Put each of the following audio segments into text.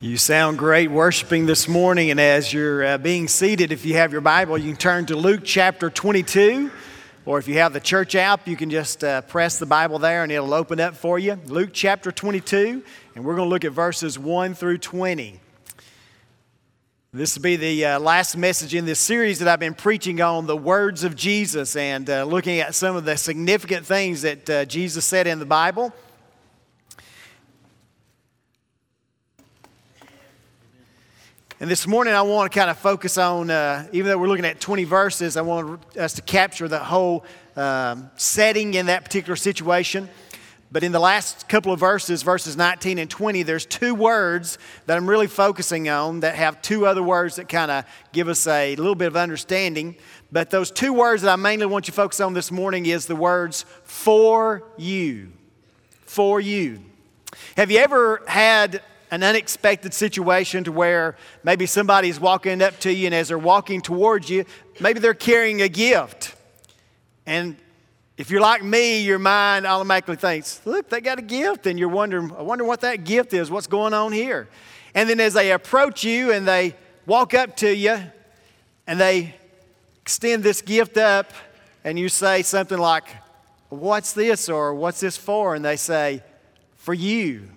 You sound great worshiping this morning, and as you're being seated, if you have your Bible, you can turn to Luke chapter 22, or if you have the church app, you can just press the Bible there and it'll open up for you. Luke chapter 22, and we're going to look at verses 1 through 20. This will be the last message in this series that I've been preaching on the words of Jesus and looking at some of the significant things that Jesus said in the Bible. And this morning I want to kind of focus on, even though we're looking at 20 verses, I want us to capture the whole setting in that particular situation. But in the last couple of verses, verses 19 and 20, there's two words that I'm really focusing on that have two other words that kind of give us a little bit of understanding. But those two words that I mainly want you to focus on this morning is the words for you. For you. Have you ever had an unexpected situation to where maybe somebody's walking up to you, and as they're walking towards you, maybe they're carrying a gift? And if you're like me, your mind automatically thinks, look, they got a gift, and you're wondering, I wonder what that gift is, what's going on here? And then as they approach you and they walk up to you and they extend this gift up and you say something like, what's this, or what's this for? And they say, for you.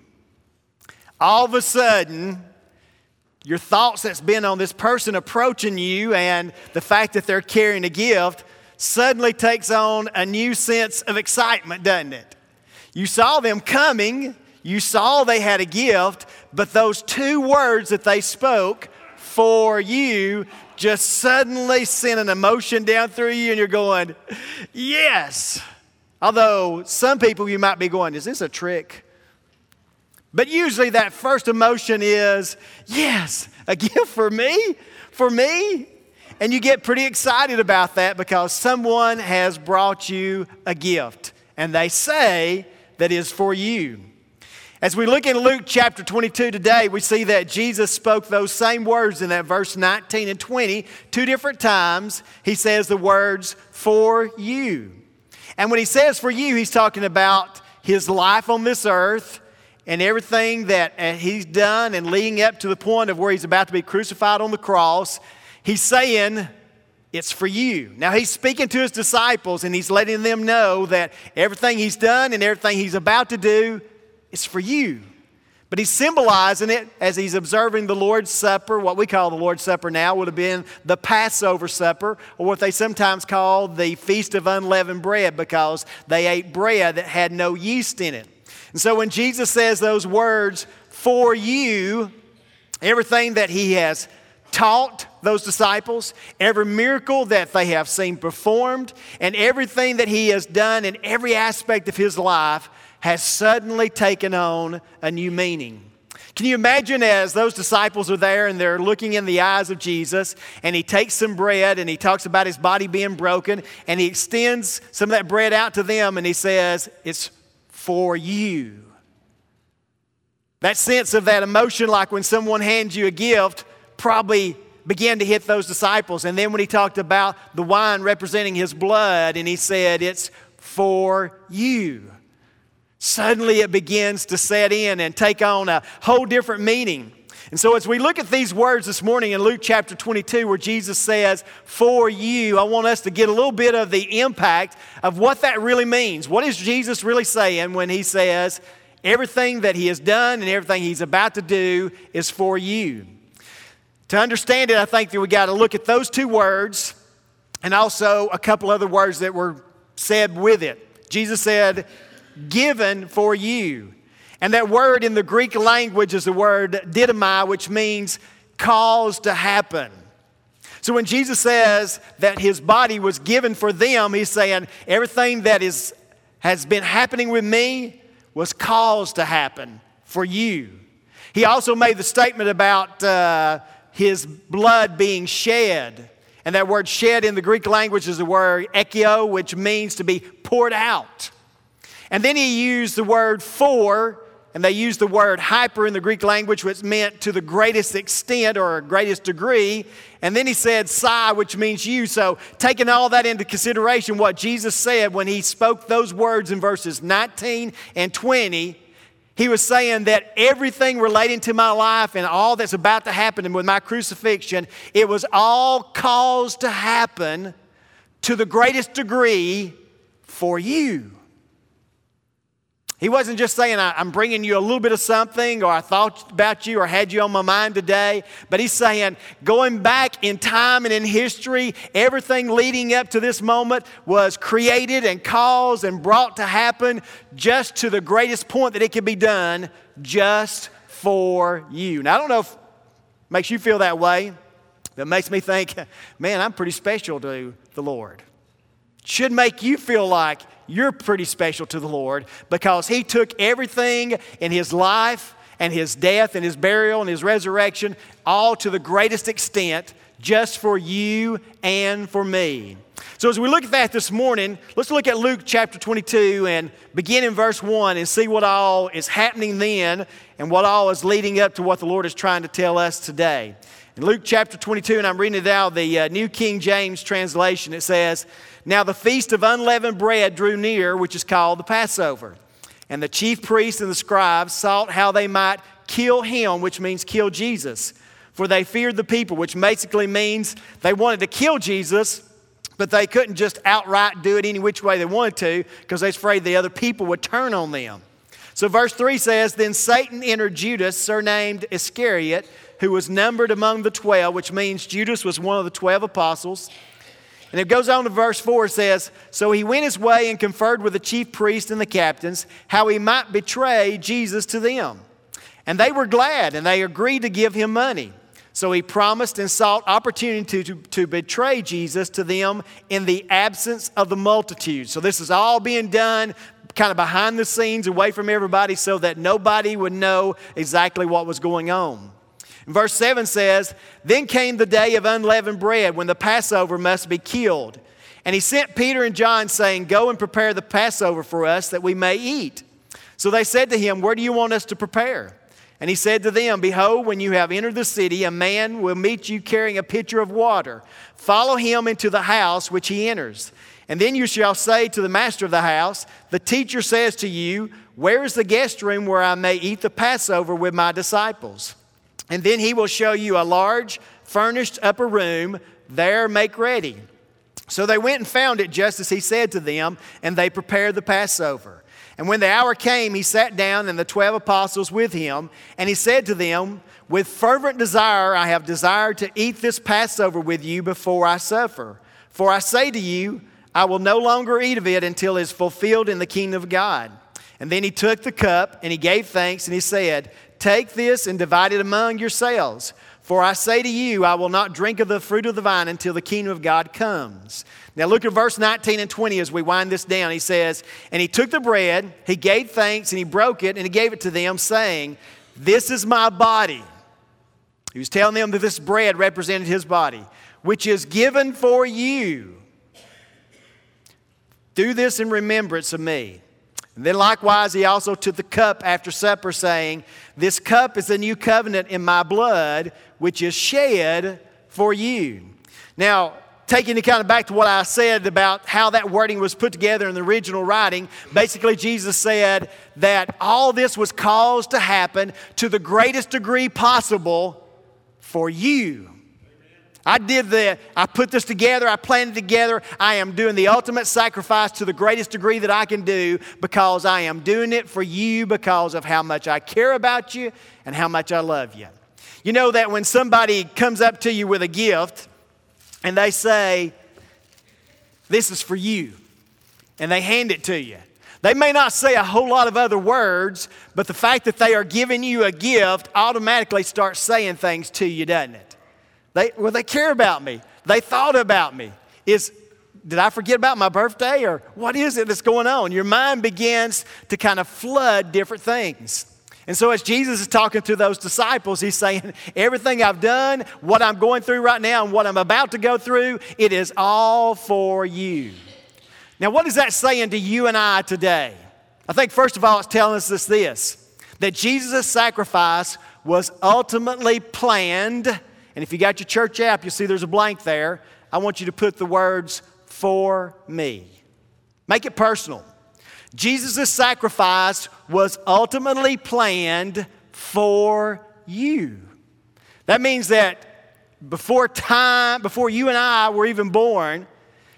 All of a sudden, your thoughts that's been on this person approaching you and the fact that they're carrying a gift suddenly takes on a new sense of excitement, doesn't it? You saw them coming, you saw they had a gift, but those two words that they spoke, for you, just suddenly sent an emotion down through you and you're going, yes. Although some people you might be going, is this a trick? But usually that first emotion is, yes, a gift for me. And you get pretty excited about that because someone has brought you a gift, and they say that is for you. As we look in Luke chapter 22 today, we see that Jesus spoke those same words in that verse 19 and 20, two different times. He says the words, for you. And when he says for you, he's talking about his life on this earth, and everything that he's done and leading up to the point of where he's about to be crucified on the cross. He's saying, it's for you. Now he's speaking to his disciples and he's letting them know that everything he's done and everything he's about to do is for you. But he's symbolizing it as he's observing the Lord's Supper. What we call the Lord's Supper now would have been the Passover Supper, or what they sometimes call the Feast of Unleavened Bread, because they ate bread that had no yeast in it. And so when Jesus says those words, for you, everything that he has taught those disciples, every miracle that they have seen performed, and everything that he has done in every aspect of his life has suddenly taken on a new meaning. Can you imagine as those disciples are there and they're looking in the eyes of Jesus, and he takes some bread and he talks about his body being broken, and he extends some of that bread out to them and he says, it's for you. That sense of that emotion, like when someone hands you a gift, probably began to hit those disciples. And then when he talked about the wine representing his blood, and he said, it's for you. Suddenly it begins to set in and take on a whole different meaning. And so as we look at these words this morning in Luke chapter 22, where Jesus says, for you, I want us to get a little bit of the impact of what that really means. What is Jesus really saying when he says, everything that he has done and everything he's about to do is for you? To understand it, I think that we got to look at those two words and also a couple other words that were said with it. Jesus said, given for you. And that word in the Greek language is the word didymai, which means cause to happen. So when Jesus says that his body was given for them, he's saying everything that has been happening with me was caused to happen for you. He also made the statement about his blood being shed. And that word shed in the Greek language is the word ekio, which means to be poured out. And then he used the word for. And they use the word hyper in the Greek language, which meant to the greatest extent or greatest degree. And then he said psi, which means you. So taking all that into consideration, what Jesus said when he spoke those words in verses 19 and 20, He was saying that everything relating to my life and all that's about to happen with my crucifixion, it was all caused to happen to the greatest degree for you. He wasn't just saying, I'm bringing you a little bit of something, or I thought about you, or had you on my mind today. But he's saying, going back in time and in history, everything leading up to this moment was created and caused and brought to happen just to the greatest point that it could be done, just for you. Now, I don't know if it makes you feel that way. That makes me think, man, I'm pretty special to the Lord. Should make you feel like you're pretty special to the Lord, because He took everything in His life and His death and His burial and His resurrection, all to the greatest extent, just for you and for me. So as we look at that this morning, let's look at Luke chapter 22 and begin in verse 1 and see what all is happening then and what all is leading up to what the Lord is trying to tell us today. In Luke chapter 22, and I'm reading it out, the New King James translation, it says, "Now the feast of unleavened bread drew near, which is called the Passover. And the chief priests and the scribes sought how they might kill him," which means kill Jesus, "for they feared the people," which basically means they wanted to kill Jesus, but they couldn't just outright do it any which way they wanted to, because they was afraid the other people would turn on them. So verse 3 says, "Then Satan entered Judas, surnamed Iscariot, who was numbered among the 12, which means Judas was one of the 12 apostles. And it goes on to verse 4, it says, "So he went his way and conferred with the chief priests and the captains, how he might betray Jesus to them. And they were glad, and they agreed to give him money. So he promised and sought opportunity to betray Jesus to them in the absence of the multitude." So this is all being done kind of behind the scenes, away from everybody, so that nobody would know exactly what was going on. And verse 7 says, "Then came the day of unleavened bread, when the Passover must be killed. And he sent Peter and John, saying, 'Go and prepare the Passover for us, that we may eat.' So they said to him, 'Where do you want us to prepare?' And he said to them, 'Behold, when you have entered the city, a man will meet you carrying a pitcher of water. Follow him into the house which he enters. And then you shall say to the master of the house, "The teacher says to you, where is the guest room where I may eat the Passover with my disciples?" And then he will show you a large, furnished upper room. There make ready." So they went and found it just as he said to them, and they prepared the Passover. And when the hour came, he sat down, and the 12 apostles with him. And he said to them, "With fervent desire I have desired to eat this Passover with you before I suffer. For I say to you, I will no longer eat of it until it is fulfilled in the kingdom of God." And then he took the cup, and he gave thanks, and he said, "Take this and divide it among yourselves. For I say to you, I will not drink of the fruit of the vine until the kingdom of God comes." Now look at verse 19 and 20 as we wind this down. He says, "And he took the bread, he gave thanks, and he broke it, and he gave it to them, saying, 'This is my body.'" He was telling them that this bread represented his body, "which is given for you. Do this in remembrance of me." And then likewise, he also took the cup after supper, saying, "This cup is the new covenant in my blood, which is shed for you." Now, taking it kind of back to what I said about how that wording was put together in the original writing, basically Jesus said that all this was caused to happen to the greatest degree possible for you. I put this together, I planned it together. I am doing the ultimate sacrifice to the greatest degree that I can do, because I am doing it for you, because of how much I care about you and how much I love you. You know that when somebody comes up to you with a gift and they say, "This is for you," and they hand it to you, they may not say a whole lot of other words, but the fact that they are giving you a gift automatically starts saying things to you, doesn't it? They care about me. They thought about me. Did I forget about my birthday, or what is it that's going on? Your mind begins to kind of flood different things. And so as Jesus is talking to those disciples, he's saying, everything I've done, what I'm going through right now, and what I'm about to go through, it is all for you. Now, what is that saying to you and I today? I think, first of all, it's telling us this, that Jesus' sacrifice was ultimately planned. And if you got your church app, you'll see there's a blank there. I want you to put the words "for me." Make it personal. Jesus' sacrifice was ultimately planned for you. That means that before you and I were even born,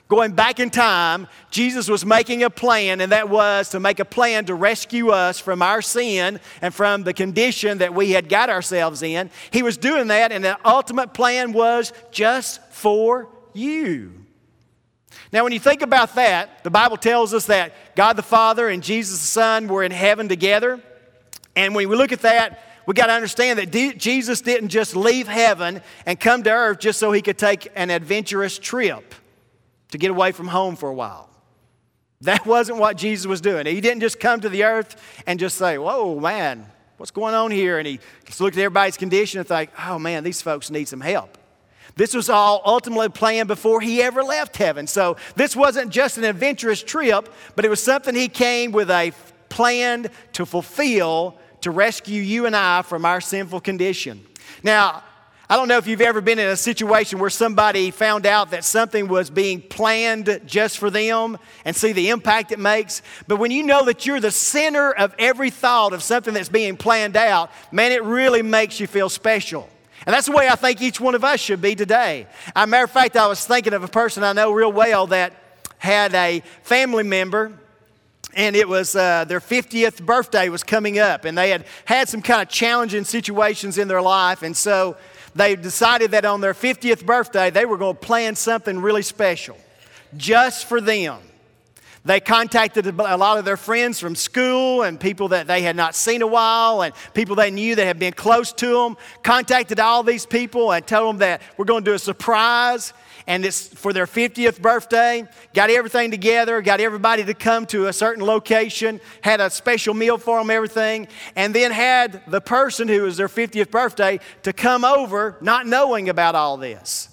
going back in time, Jesus was making a plan, and that was to make a plan to rescue us from our sin and from the condition that we had got ourselves in. He was doing that, and the ultimate plan was just for you. Now, when you think about that, the Bible tells us that God the Father and Jesus the Son were in heaven together. And when we look at that, we got to understand that Jesus didn't just leave heaven and come to earth just so he could take an adventurous trip to get away from home for a while. That wasn't what Jesus was doing. He didn't just come to the earth and just say, whoa, man, what's going on here? And he just looked at everybody's condition and think, oh, man, these folks need some help. This was all ultimately planned before he ever left heaven. So this wasn't just an adventurous trip, but it was something he came with a plan to fulfill to rescue you and I from our sinful condition. Now, I don't know if you've ever been in a situation where somebody found out that something was being planned just for them and see the impact it makes. But when you know that you're the center of every thought of something that's being planned out, man, it really makes you feel special. And that's the way I think each one of us should be today. As a matter of fact, I was thinking of a person I know real well that had a family member, and it was their 50th birthday was coming up, and they had had some kind of challenging situations in their life, and so they decided that on their 50th birthday, they were going to plan something really special just for them. They contacted a lot of their friends from school and people that they had not seen a while and people they knew that had been close to them, contacted all these people and told them that we're going to do a surprise, and it's for their 50th birthday. Got everything together, got everybody to come to a certain location, had a special meal for them, everything, and then had the person who was their 50th birthday to come over not knowing about all this.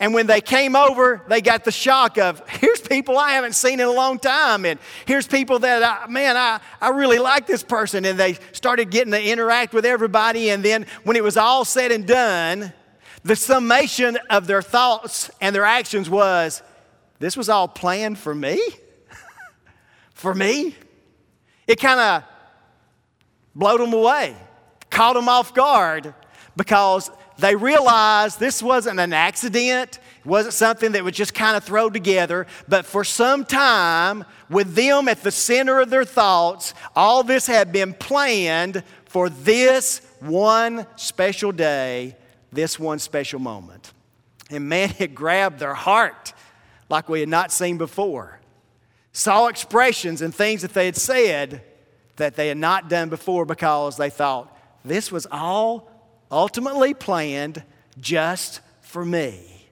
And when they came over, they got the shock of, here's people I haven't seen in a long time. And here's people that, I really like this person. And they started getting to interact with everybody. And then when it was all said and done, the summation of their thoughts and their actions was, this was all planned for me? For me? It kind of blowed them away, caught them off guard, because they realized this wasn't an accident. It wasn't something that was just kind of thrown together. But for some time, with them at the center of their thoughts, all this had been planned for this one special day, this one special moment. And man, it grabbed their heart like we had not seen before. Saw expressions and things that they had said that they had not done before, because they thought, this was all ultimately planned just for me.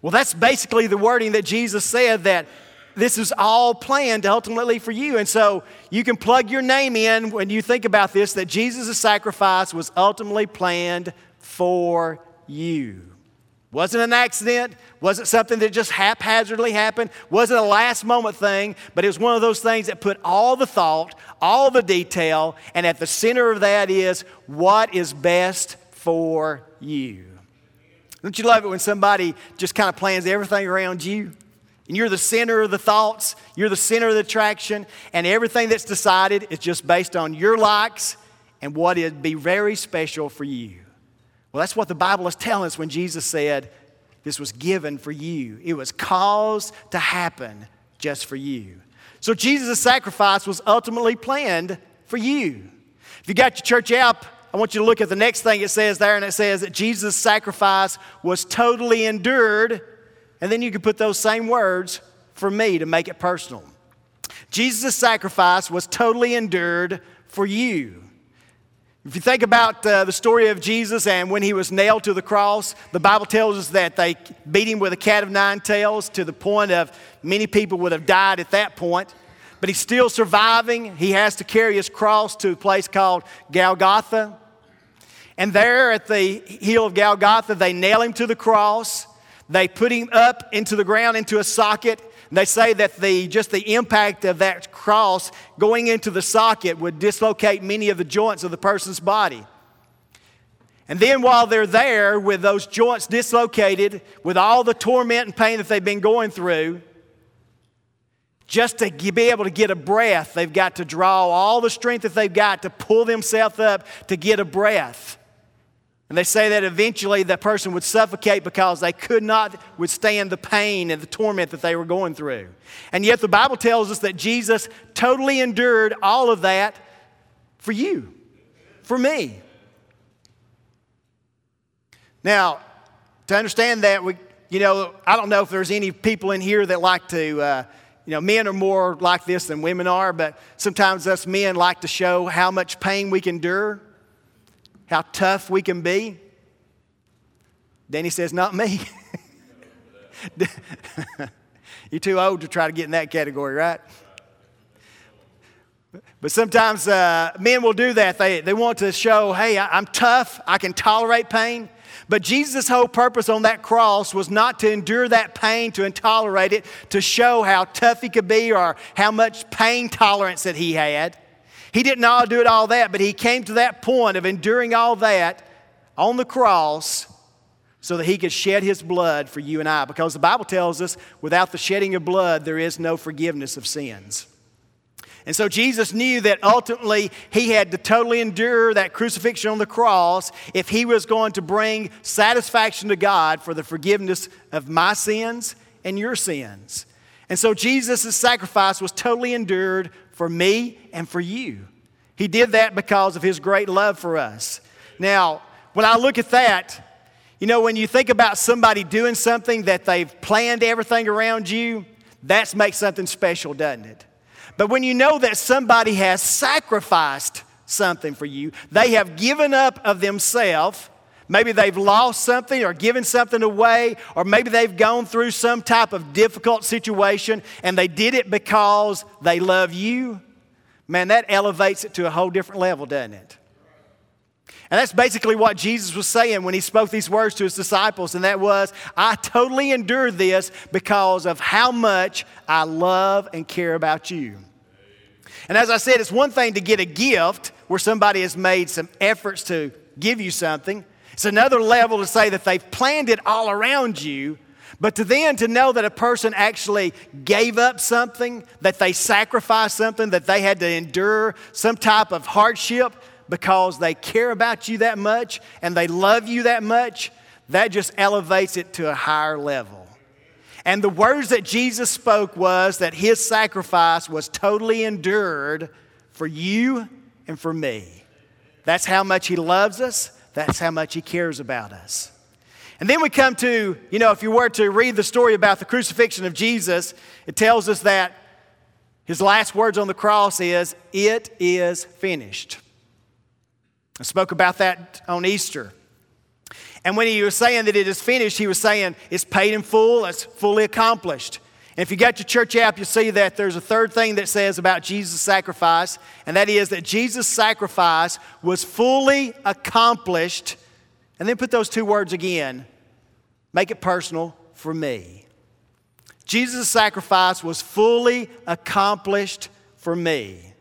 Well, that's basically the wording that Jesus said, that this is all planned ultimately for you. And so you can plug your name in when you think about this, that Jesus' sacrifice was ultimately planned for you. Wasn't an accident, wasn't something that just haphazardly happened, wasn't a last moment thing, but it was one of those things that put all the thought, all the detail, and at the center of that is what is best for you. Don't you love it when somebody just kind of plans everything around you? And you're the center of the thoughts, you're the center of the attraction, and everything that's decided is just based on your likes and what would be very special for you. Well, that's what the Bible is telling us when Jesus said, this was given for you. It was caused to happen just for you. So Jesus' sacrifice was ultimately planned for you. If you got your church app, I want you to look at the next thing it says there, and it says that Jesus' sacrifice was totally endured, and then you can put those same words for me to make it personal. Jesus' sacrifice was totally endured for you. If you think about the story of Jesus and when he was nailed to the cross, the Bible tells us that they beat him with a cat of nine tails to the point of many people would have died at that point. But he's still surviving. He has to carry his cross to a place called Golgotha. And there at the hill of Golgotha, they nail him to the cross. They put him up into the ground, into a socket. They say that the impact of that cross going into the socket would dislocate many of the joints of the person's body. And then while they're there with those joints dislocated, with all the torment and pain that they've been going through, Just to be able to get a breath, they've got to draw all the strength that they've got to pull themselves up to get a breath. And they say that eventually the person would suffocate because they could not withstand the pain and the torment that they were going through. And yet the Bible tells us that Jesus totally endured all of that for you, for me. Now, to understand that, I don't know if there's any people in here that like to... men are more like this than women are, but sometimes us men like to show how much pain we can endure, how tough we can be. Danny says, not me. You're too old to try to get in that category, right? But sometimes men will do that. They want to show, hey, I'm tough, I can tolerate pain. But Jesus' whole purpose on that cross was not to endure that pain, to tolerate it, to show how tough he could be or how much pain tolerance that he had. He didn't do all that, but he came to that point of enduring all that on the cross so that he could shed his blood for you and I. Because the Bible tells us without the shedding of blood, there is no forgiveness of sins. And so Jesus knew that ultimately he had to totally endure that crucifixion on the cross if he was going to bring satisfaction to God for the forgiveness of my sins and your sins. And so Jesus' sacrifice was totally endured for me and for you. He did that because of his great love for us. Now, when I look at that, when you think about somebody doing something that they've planned everything around you, that makes something special, doesn't it? But when you know that somebody has sacrificed something for you, they have given up of themselves, maybe they've lost something or given something away, or maybe they've gone through some type of difficult situation and they did it because they love you, man, that elevates it to a whole different level, doesn't it? And that's basically what Jesus was saying when he spoke these words to his disciples, and that was, I totally endured this because of how much I love and care about you. And as I said, it's one thing to get a gift where somebody has made some efforts to give you something. It's another level to say that they've planned it all around you, but to know that a person actually gave up something, that they sacrificed something, that they had to endure some type of hardship, because they care about you that much and they love you that much, that just elevates it to a higher level. And the words that Jesus spoke was that his sacrifice was totally endured for you and for me. That's how much he loves us. That's how much he cares about us. And then we come to, if you were to read the story about the crucifixion of Jesus, it tells us that his last words on the cross is, "It is finished." I spoke about that on Easter. And when he was saying that it is finished, he was saying it's paid in full, it's fully accomplished. And if you got your church app, you'll see that there's a third thing that says about Jesus' sacrifice, and that is that Jesus' sacrifice was fully accomplished. And then put those two words again, make it personal for me. Jesus' sacrifice was fully accomplished for me.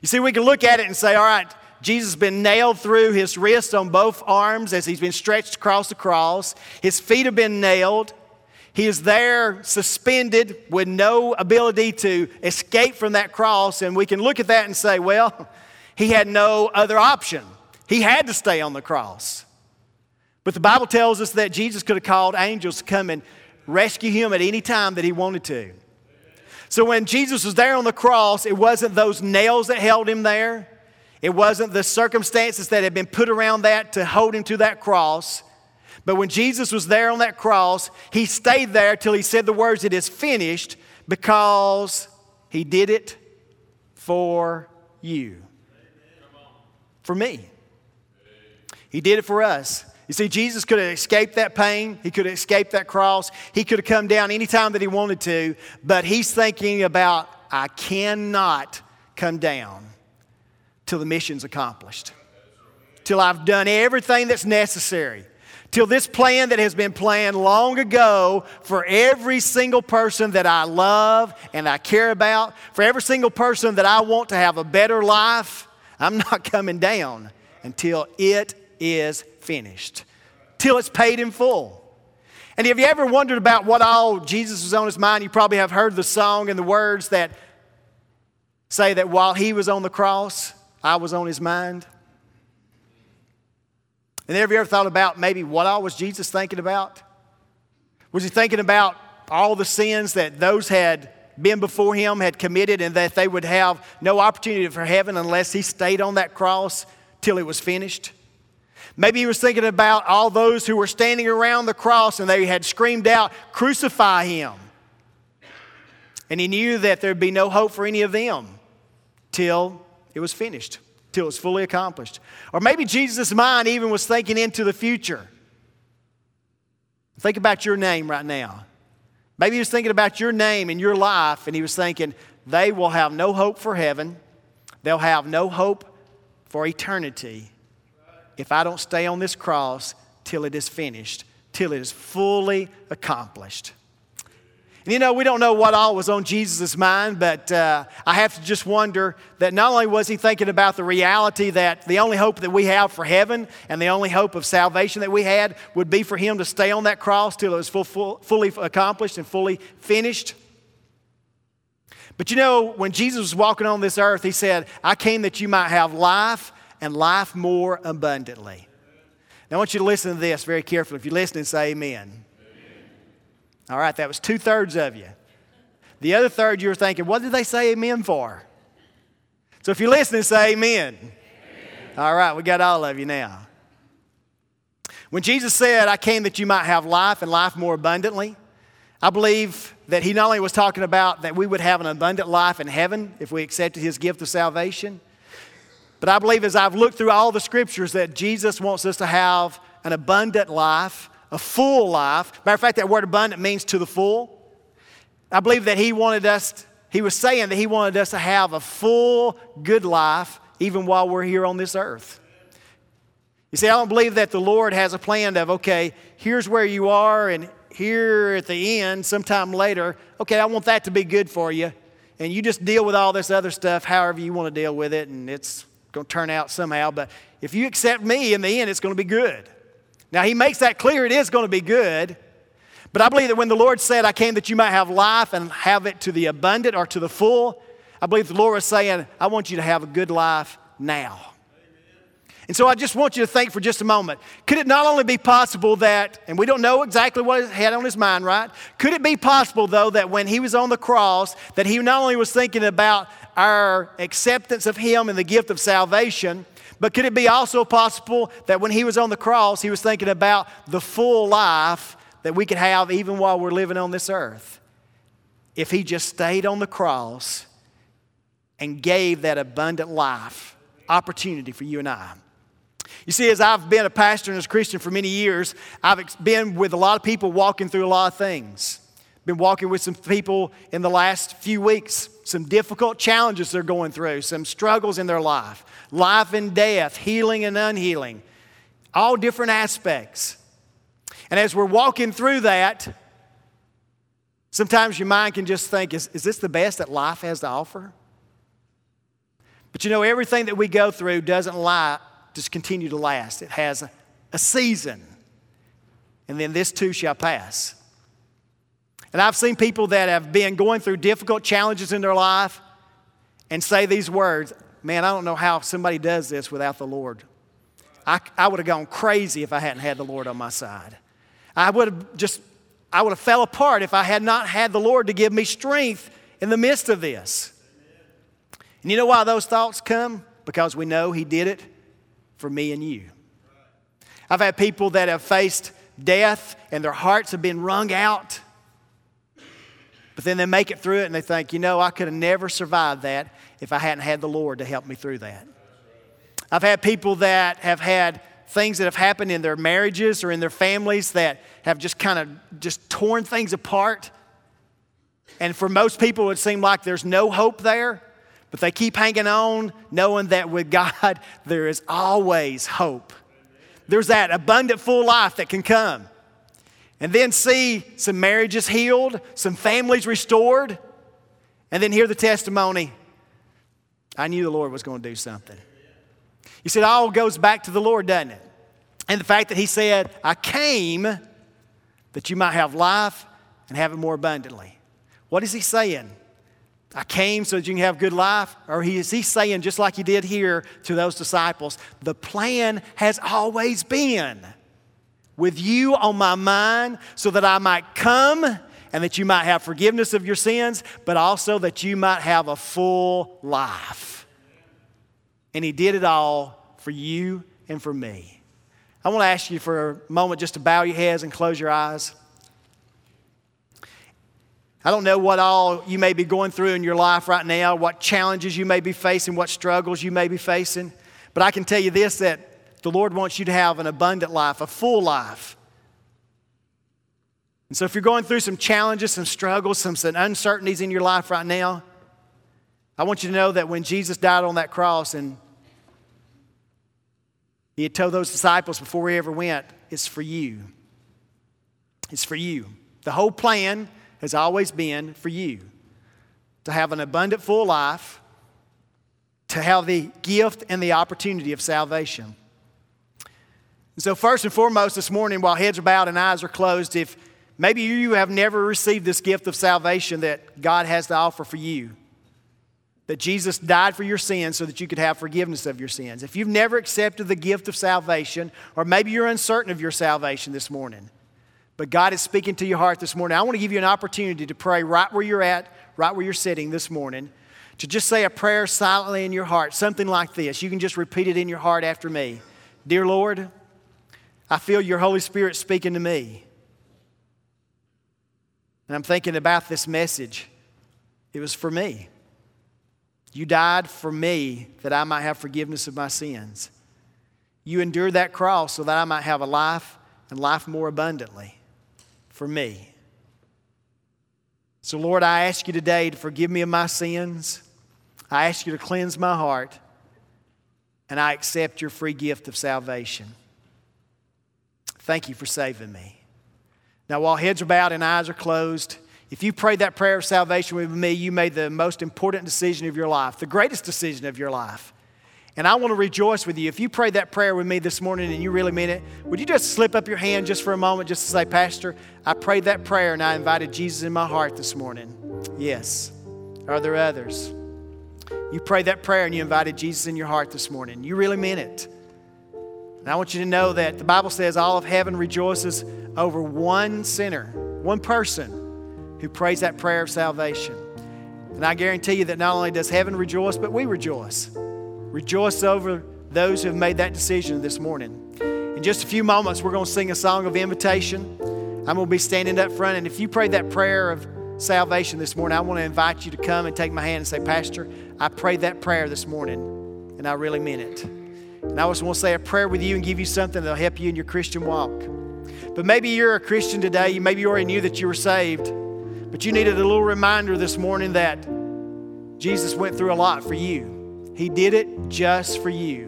You see, we can look at it and say, all right, Jesus has been nailed through his wrists on both arms as he's been stretched across the cross. His feet have been nailed. He is there suspended with no ability to escape from that cross. And we can look at that and say, well, he had no other option. He had to stay on the cross. But the Bible tells us that Jesus could have called angels to come and rescue him at any time that he wanted to. So when Jesus was there on the cross, it wasn't those nails that held him there. It wasn't the circumstances that had been put around that to hold him to that cross. But when Jesus was there on that cross, he stayed there till he said the words, "It is finished," because he did it for you. For me. He did it for us. You see, Jesus could have escaped that pain. He could have escaped that cross. He could have come down any time that he wanted to. But he's thinking about, I cannot come down till the mission's accomplished, till I've done everything that's necessary, till this plan that has been planned long ago for every single person that I love and I care about, for every single person that I want to have a better life, I'm not coming down until it is finished, till it's paid in full. And have you ever wondered about what all Jesus was on his mind? You probably have heard the song and the words that say that while he was on the cross, I was on his mind. And have you ever thought about maybe what all was Jesus thinking about? Was he thinking about all the sins that those had been before him had committed and that they would have no opportunity for heaven unless he stayed on that cross till it was finished? Maybe he was thinking about all those who were standing around the cross and they had screamed out, "Crucify him." And he knew that there'd be no hope for any of them till it was finished, till it's fully accomplished. Or maybe Jesus' mind even was thinking into the future. Think about your name right now. Maybe he was thinking about your name and your life, and he was thinking, they will have no hope for heaven. They'll have no hope for eternity if I don't stay on this cross till it is finished, till it is fully accomplished. And you know, we don't know what all was on Jesus' mind, but I have to just wonder that not only was he thinking about the reality that the only hope that we have for heaven and the only hope of salvation that we had would be for him to stay on that cross till it was fully accomplished and fully finished. But you know, when Jesus was walking on this earth, he said, I came that you might have life and life more abundantly. Now I want you to listen to this very carefully. If you're listening, say amen. All right, that was 2/3 of you. The other third, you were thinking, what did they say amen for? So if you're listening, say amen. Amen. All right, we got all of you now. When Jesus said, I came that you might have life and life more abundantly, I believe that he not only was talking about that we would have an abundant life in heaven if we accepted his gift of salvation, but I believe as I've looked through all the scriptures that Jesus wants us to have an abundant life, a full life. Matter of fact, that word abundant means to the full. I believe that he was saying that he wanted us to have a full, good life even while we're here on this earth. You see, I don't believe that the Lord has a plan of, okay, here's where you are and here at the end, sometime later, okay, I want that to be good for you. And you just deal with all this other stuff however you want to deal with it and it's going to turn out somehow. But if you accept me in the end, it's going to be good. Now, he makes that clear. It is going to be good. But I believe that when the Lord said, I came that you might have life and have it to the abundant or to the full, I believe the Lord was saying, I want you to have a good life now. Amen. And so I just want you to think for just a moment. Could it not only be possible that, and we don't know exactly what he had on his mind, right? Could it be possible, though, that when he was on the cross, that he not only was thinking about our acceptance of him and the gift of salvation, but could it be also possible that when he was on the cross, he was thinking about the full life that we could have even while we're living on this earth? If he just stayed on the cross and gave that abundant life opportunity for you and I. You see, as I've been a pastor and as a Christian for many years, I've been with a lot of people walking through a lot of things. Been walking with some people in the last few weeks, some difficult challenges they're going through, some struggles in their life, life and death, healing and unhealing, all different aspects. And as we're walking through that, sometimes your mind can just think, is this the best that life has to offer? But you know, everything that we go through doesn't just continue to last. It has a season, and then this too shall pass. And I've seen people that have been going through difficult challenges in their life and say these words, man, I don't know how somebody does this without the Lord. I would have gone crazy if I hadn't had the Lord on my side. I would have fell apart if I had not had the Lord to give me strength in the midst of this. And you know why those thoughts come? Because we know he did it for me and you. I've had people that have faced death and their hearts have been wrung out. But then they make it through it and they think, you know, I could have never survived that if I hadn't had the Lord to help me through that. I've had people that have had things that have happened in their marriages or in their families that have just kind of just torn things apart. And for most people, it would seem like there's no hope there, but they keep hanging on knowing that with God, there is always hope. There's that abundant full life that can come. And then see some marriages healed, some families restored, and then hear the testimony, I knew the Lord was going to do something. You see, it all goes back to the Lord, doesn't it? And the fact that he said, I came that you might have life and have it more abundantly. What is he saying? I came so that you can have good life? Or is he saying, just like he did here to those disciples, the plan has always been with you on my mind so that I might come and that you might have forgiveness of your sins, but also that you might have a full life. And he did it all for you and for me. I want to ask you for a moment just to bow your heads and close your eyes. I don't know what all you may be going through in your life right now, what challenges you may be facing, what struggles you may be facing, but I can tell you this, that the Lord wants you to have an abundant life, a full life. And so if you're going through some challenges, some struggles, some uncertainties in your life right now, I want you to know that when Jesus died on that cross and he had told those disciples before he ever went, it's for you. It's for you. The whole plan has always been for you to have an abundant, full life, to have the gift and the opportunity of salvation. And so first and foremost this morning, while heads are bowed and eyes are closed, if maybe you have never received this gift of salvation that God has to offer for you, that Jesus died for your sins so that you could have forgiveness of your sins. If you've never accepted the gift of salvation, or maybe you're uncertain of your salvation this morning, but God is speaking to your heart this morning, I want to give you an opportunity to pray right where you're at, right where you're sitting this morning, to just say a prayer silently in your heart, something like this. You can just repeat it in your heart after me. Dear Lord, I feel your Holy Spirit speaking to me. And I'm thinking about this message. It was for me. You died for me that I might have forgiveness of my sins. You endured that cross so that I might have a life and life more abundantly for me. So Lord, I ask you today to forgive me of my sins. I ask you to cleanse my heart, and I accept your free gift of salvation. Thank you for saving me. Now, while heads are bowed and eyes are closed, if you prayed that prayer of salvation with me, you made the most important decision of your life, the greatest decision of your life. And I want to rejoice with you. If you prayed that prayer with me this morning and you really mean it, would you just slip up your hand just for a moment just to say, Pastor, I prayed that prayer and I invited Jesus in my heart this morning. Yes. Are there others? You prayed that prayer and you invited Jesus in your heart this morning. You really meant it. And I want you to know that the Bible says all of heaven rejoices over one sinner, one person who prays that prayer of salvation. And I guarantee you that not only does heaven rejoice, but we rejoice. Rejoice over those who have made that decision this morning. In just a few moments, we're going to sing a song of invitation. I'm going to be standing up front, and if you prayed that prayer of salvation this morning, I want to invite you to come and take my hand and say, Pastor, I prayed that prayer this morning, and I really meant it. And I just want to say a prayer with you and give you something that'll help you in your Christian walk. But maybe you're a Christian today. Maybe you already knew that you were saved. But you needed a little reminder this morning that Jesus went through a lot for you. He did it just for you.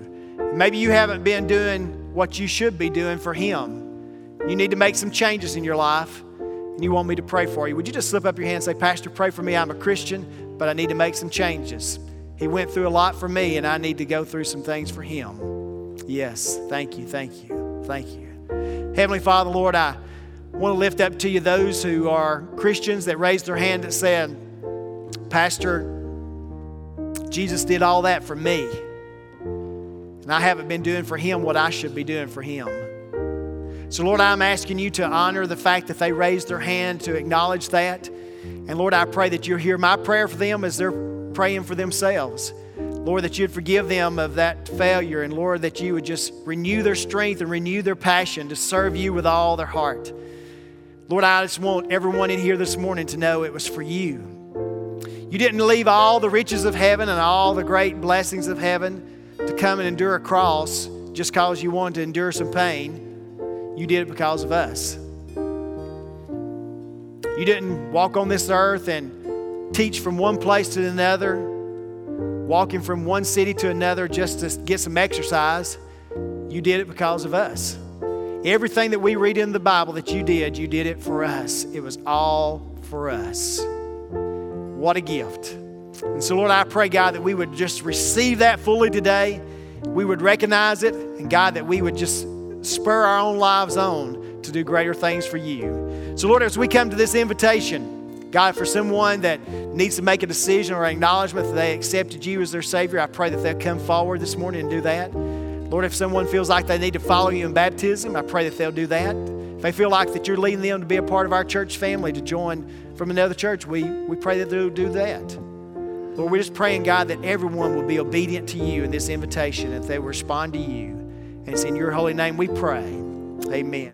Maybe you haven't been doing what you should be doing for Him. You need to make some changes in your life, and you want me to pray for you. Would you just slip up your hand and say, Pastor, pray for me. I'm a Christian, but I need to make some changes. He went through a lot for me, and I need to go through some things for Him. Yes, thank you, thank you, thank you. Heavenly Father, Lord, I want to lift up to you those who are Christians that raised their hand that said, Pastor, Jesus did all that for me, and I haven't been doing for Him what I should be doing for Him. So Lord, I'm asking you to honor the fact that they raised their hand to acknowledge that. And Lord, I pray that you'll hear my prayer for them as they're praying for themselves. Lord, that you'd forgive them of that failure, and Lord, that you would just renew their strength and renew their passion to serve you with all their heart. Lord, I just want everyone in here this morning to know it was for you. You didn't leave all the riches of heaven and all the great blessings of heaven to come and endure a cross just because you wanted to endure some pain. You did it because of us. You didn't walk on this earth and teach from one place to another, walking from one city to another just to get some exercise. You did it because of us. Everything that we read in the Bible that you did it for us. It was all for us. What a gift. And so, Lord, I pray, God, that we would just receive that fully today. We would recognize it, and, God, that we would just spur our own lives on to to do greater things for you. So Lord, as we come to this invitation, God, for someone that needs to make a decision or acknowledgement that they accepted you as their Savior, I pray that they'll come forward this morning and do that. Lord, if someone feels like they need to follow you in baptism, I pray that they'll do that. If they feel like that you're leading them to be a part of our church family, to join from another church, we pray that they'll do that. Lord, we're just praying, God, that everyone will be obedient to you in this invitation, that they respond to you. And it's in your holy name we pray. Amen.